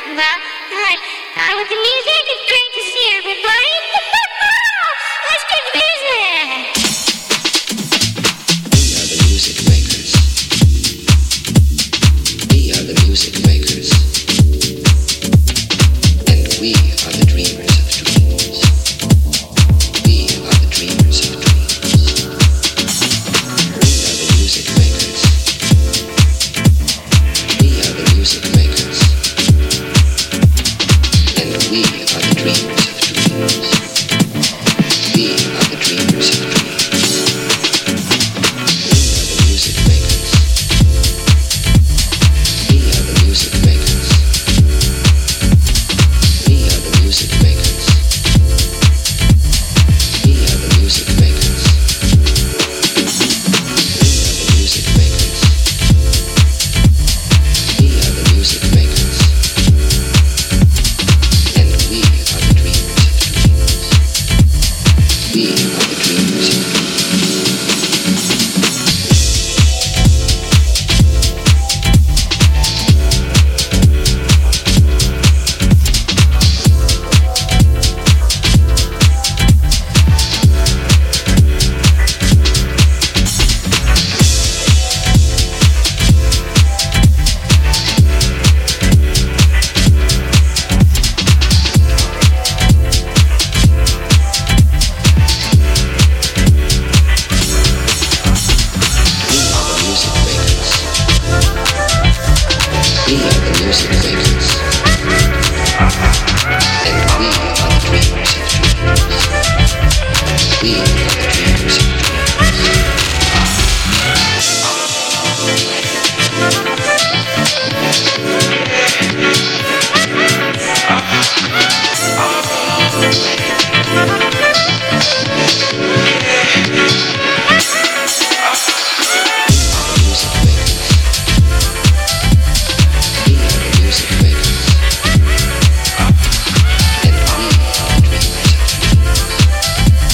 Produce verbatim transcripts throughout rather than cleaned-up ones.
talking about. All right, on with the music. It's great to see everybody. Let's get busy. We are the music makers. We are the music makers. And we are the dreamers of dreams. We are the dreamers of dreams. We are the music makers. We are the music makers. And we are the dreamers of dreams. We are the dreamers of dreams. We are the music makers. We are the music makers. We are the music makers. We are the music makers. We are the music makers. We are the music makers. And we are the dreamers of dreams. We are the dreamers of dreams. Yeah.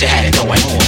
what you had going on.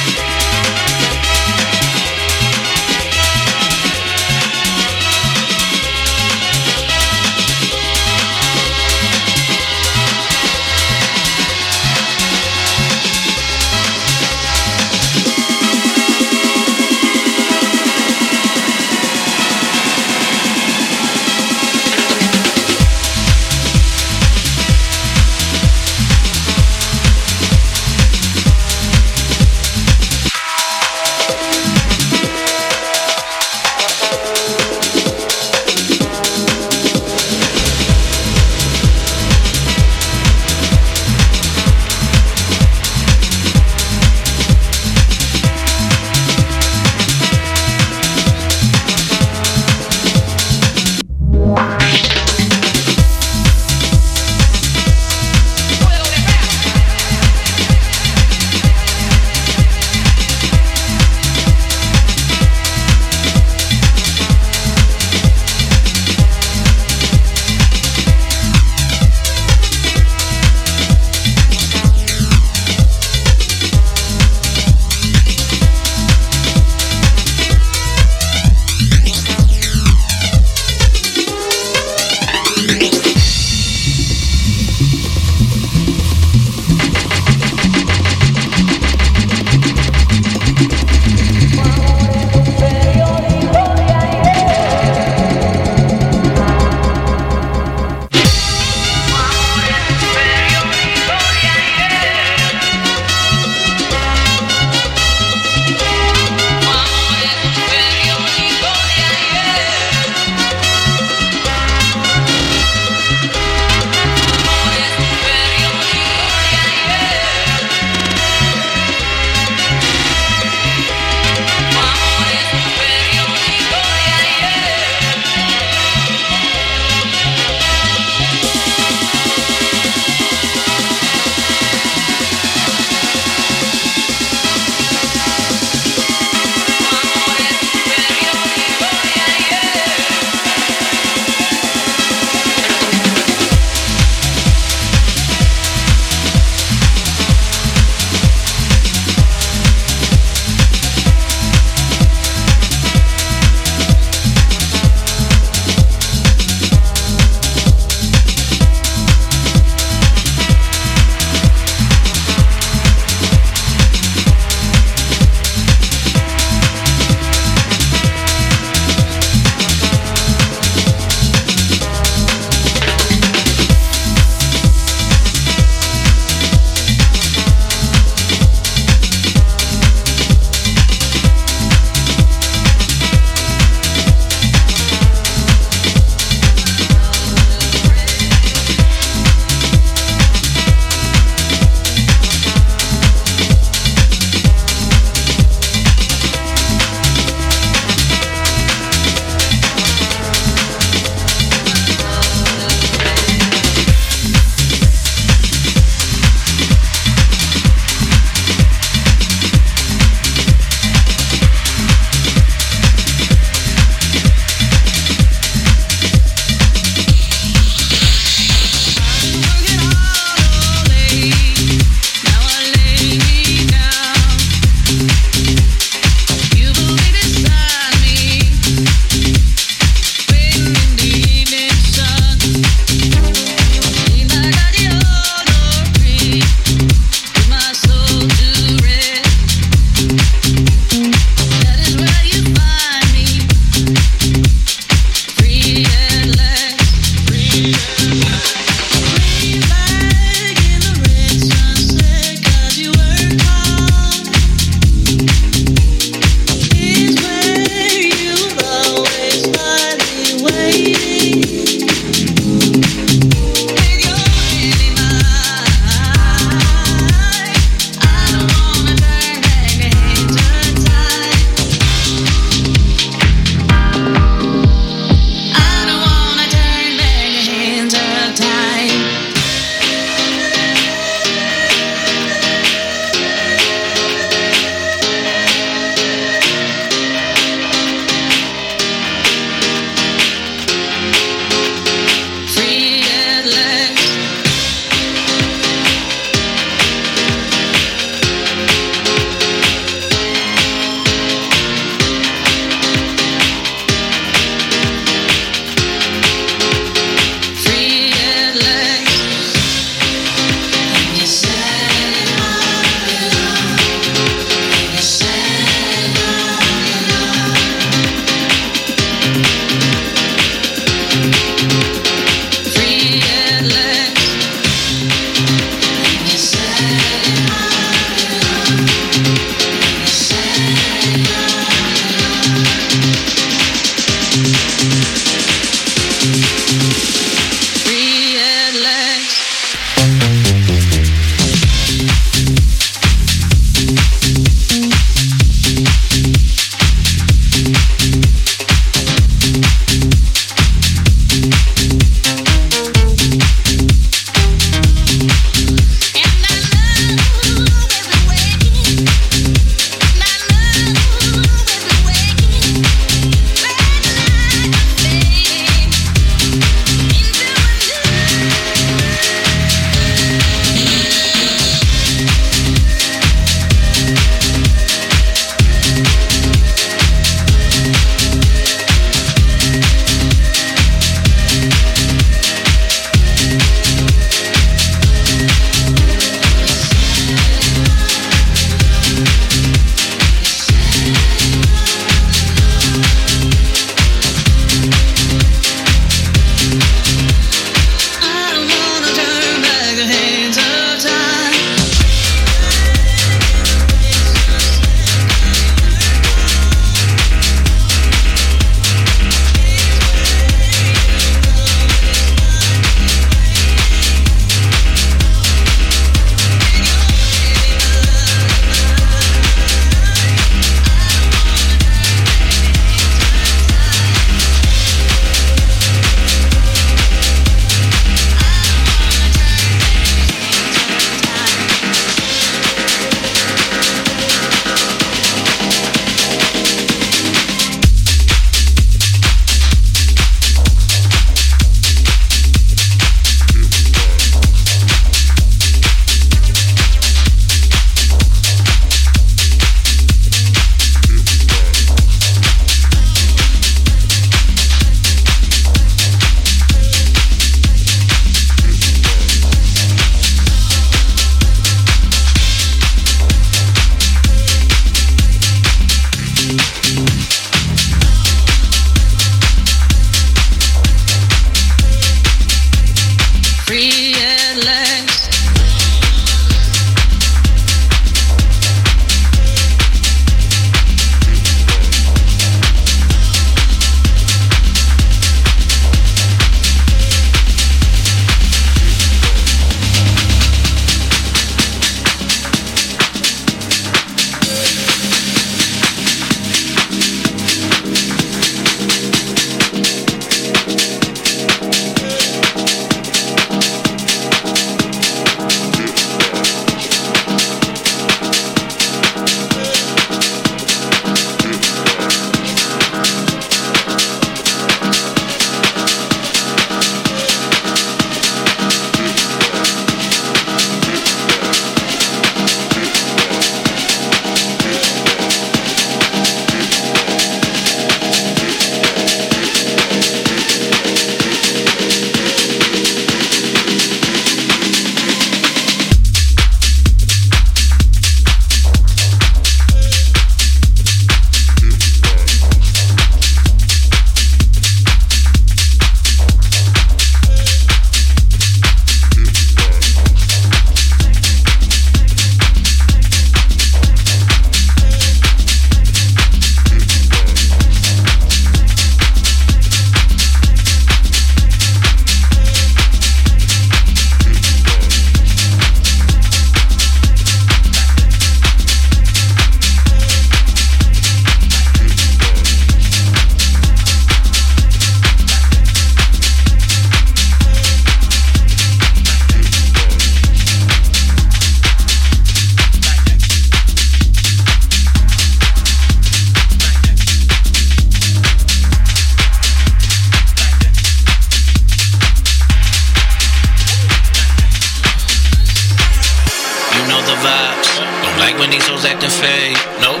nope.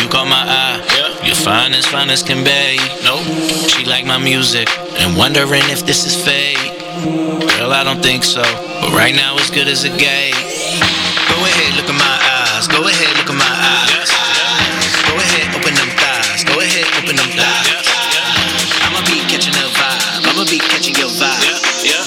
You caught my eye, yeah. You're fine as fine as can be, nope. She like my music and wondering if this is fake. Girl, I don't think so, but right now it's good as a gate. Go ahead, look in my eyes. Go ahead, look in my eyes. Yes. Go ahead, open them thighs. Go ahead, open them thighs. Yes. I'ma be catching a vibe. I'ma be catching your vibe. Yeah. Yeah.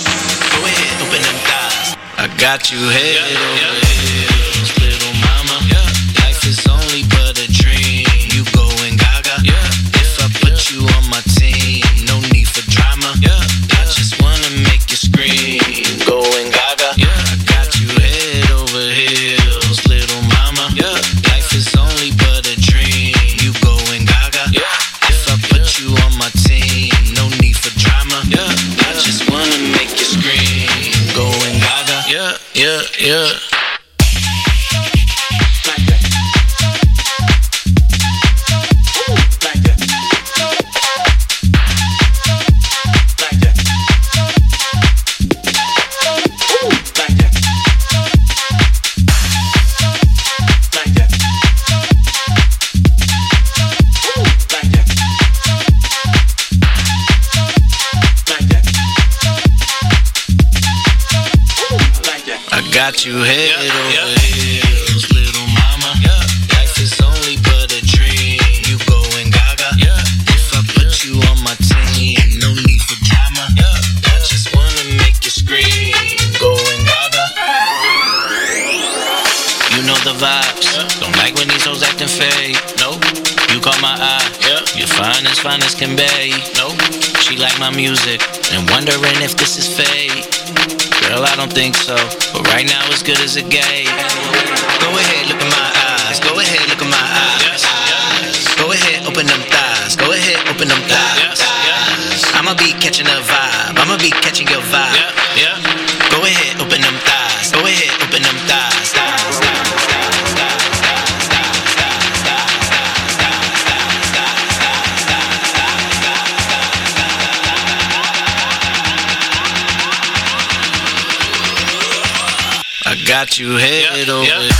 Go ahead, open them thighs. I got you head yeah. over yeah. heels, little mama. Yeah. Life is only but a dream. You going gaga? Yeah. If I put yeah. you on my team, no need for drama. Yeah. I just wanna make you scream. You going gaga? Yeah. I got you head over heels, little mama. Yeah. Life is only but a dream. You going gaga? Yeah. If I put yeah. you on my team, no need for drama. Yeah. I just wanna make you scream. Going gaga? Yeah. Yeah. Yeah. Got you head yeah, over yeah. heels, little mama. Yeah. Life is only but a dream. You going gaga? Yeah. If I put yeah. you on my team, no need for drama. Yeah. I just wanna make you scream. Going gaga. You know the vibes. Yeah. Don't like when these hoes acting fake. Nope. You caught my eye. Yeah. You're fine as fine as can be. Nope. She like my music and wondering if this is fake. Girl, I don't think so, but right now it's good as a game. Go ahead, look in my eyes. Go ahead, look in my eyes. Go ahead, open them thighs. Go ahead, open them thighs. I'ma be catching a vibe. I'ma be catching your vibe. Go ahead, open them thighs. Go ahead, open them thighs. Thighs, thighs, thighs, thighs, thighs, thighs, thighs, thighs, thighs, thighs, thighs, thighs, thighs, thighs, thighs, thighs, thighs, thighs. I got you head yeah, over yeah.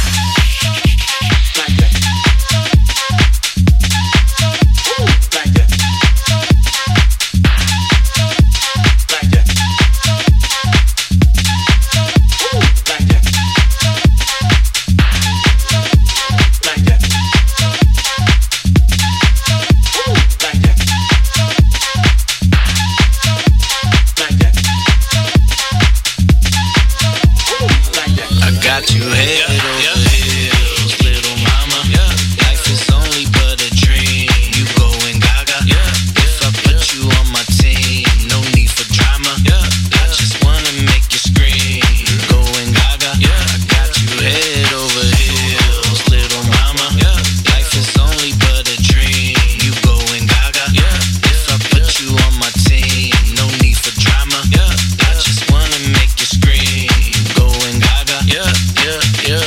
Got you head yeah, over yeah. heels, little mama. Yeah. Life is only but a dream. You going gaga? Yeah. If I put yeah. you on my team, no need for drama. Yeah. I just wanna make you scream. You going gaga? Yeah. I got you head over heels, little mama. Yeah. Life is only but a dream. You going gaga? Yeah. If I put yeah. you on my team, no need for drama. Yeah. I just wanna make you scream. Going gaga? Yeah. Yeah, yeah.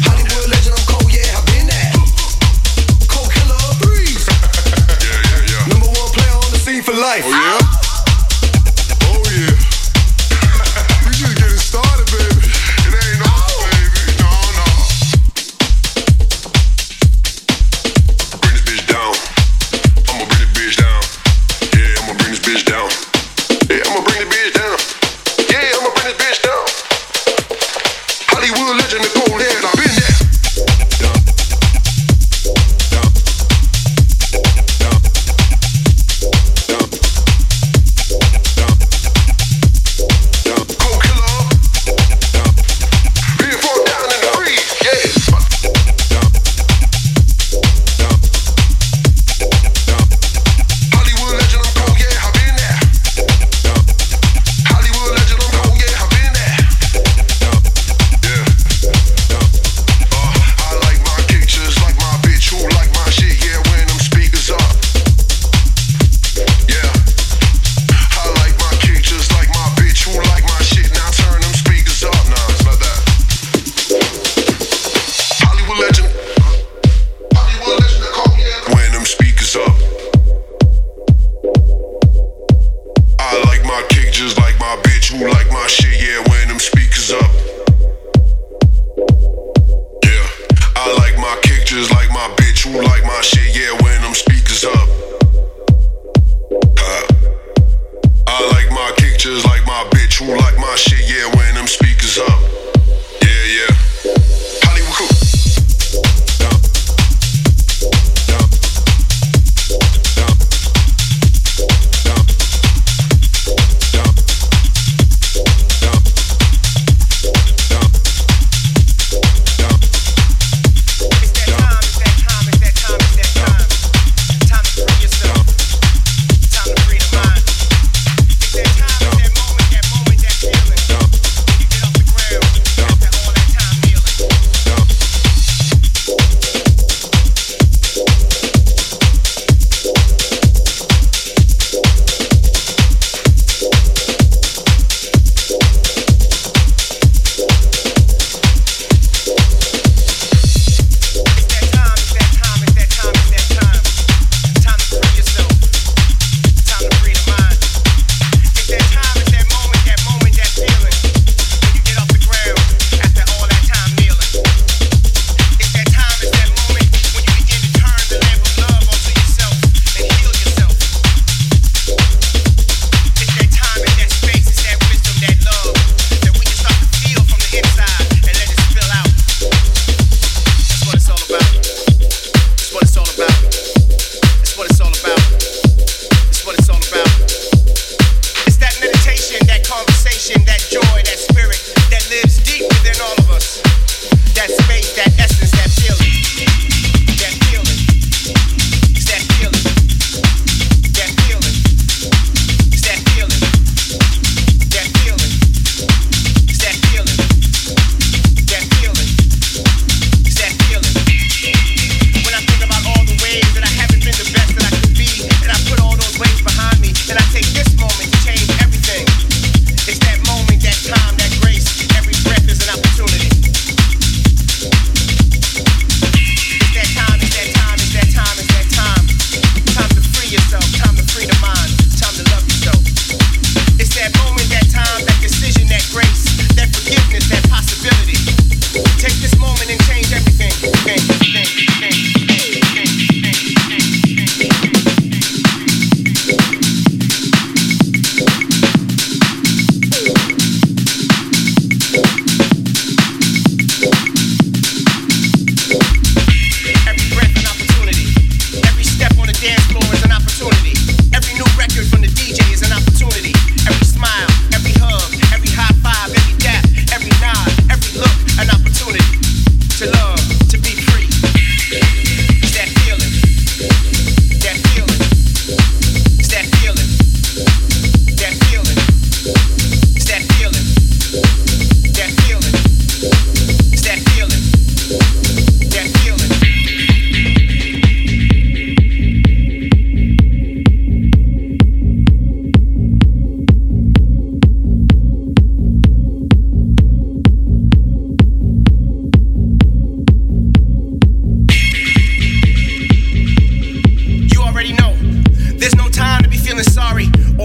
Hollywood legend, I'm cold, yeah, I've been there. life. Oh yeah? Oh yeah. We just getting started, baby. It ain't no baby. No, no. Bring this bitch down. I'ma bring this bitch down. Yeah, I'ma bring this bitch down. Yeah, I'ma bring this bitch down. Yeah, I'ma bring this bitch down. Hollywood legend, the cold head, I've been there. Real.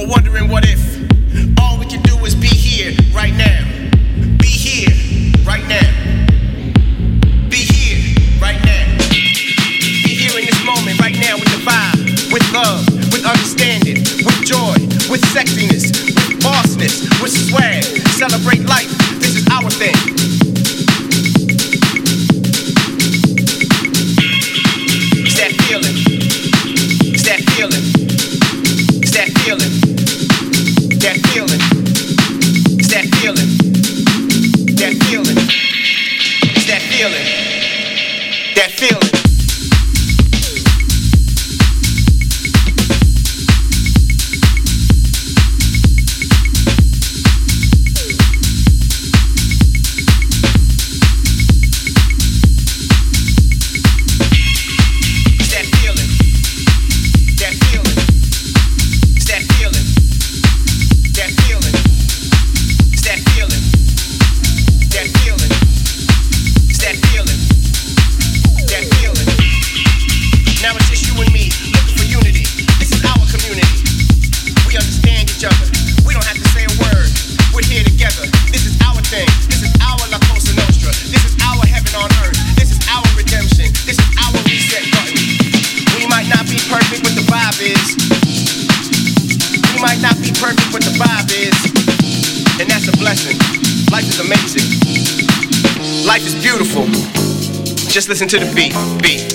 or wondering what if. All we can do is be here right now. Be here right now. Be here right now. Be here in this moment right now with the vibe, with love, with understanding, with joy, with sexiness, with bossiness, with swag. Celebrate life. This is our thing. Just listen to the beat, beat.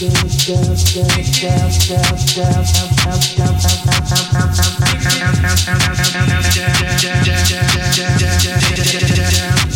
down, down, down, down, down,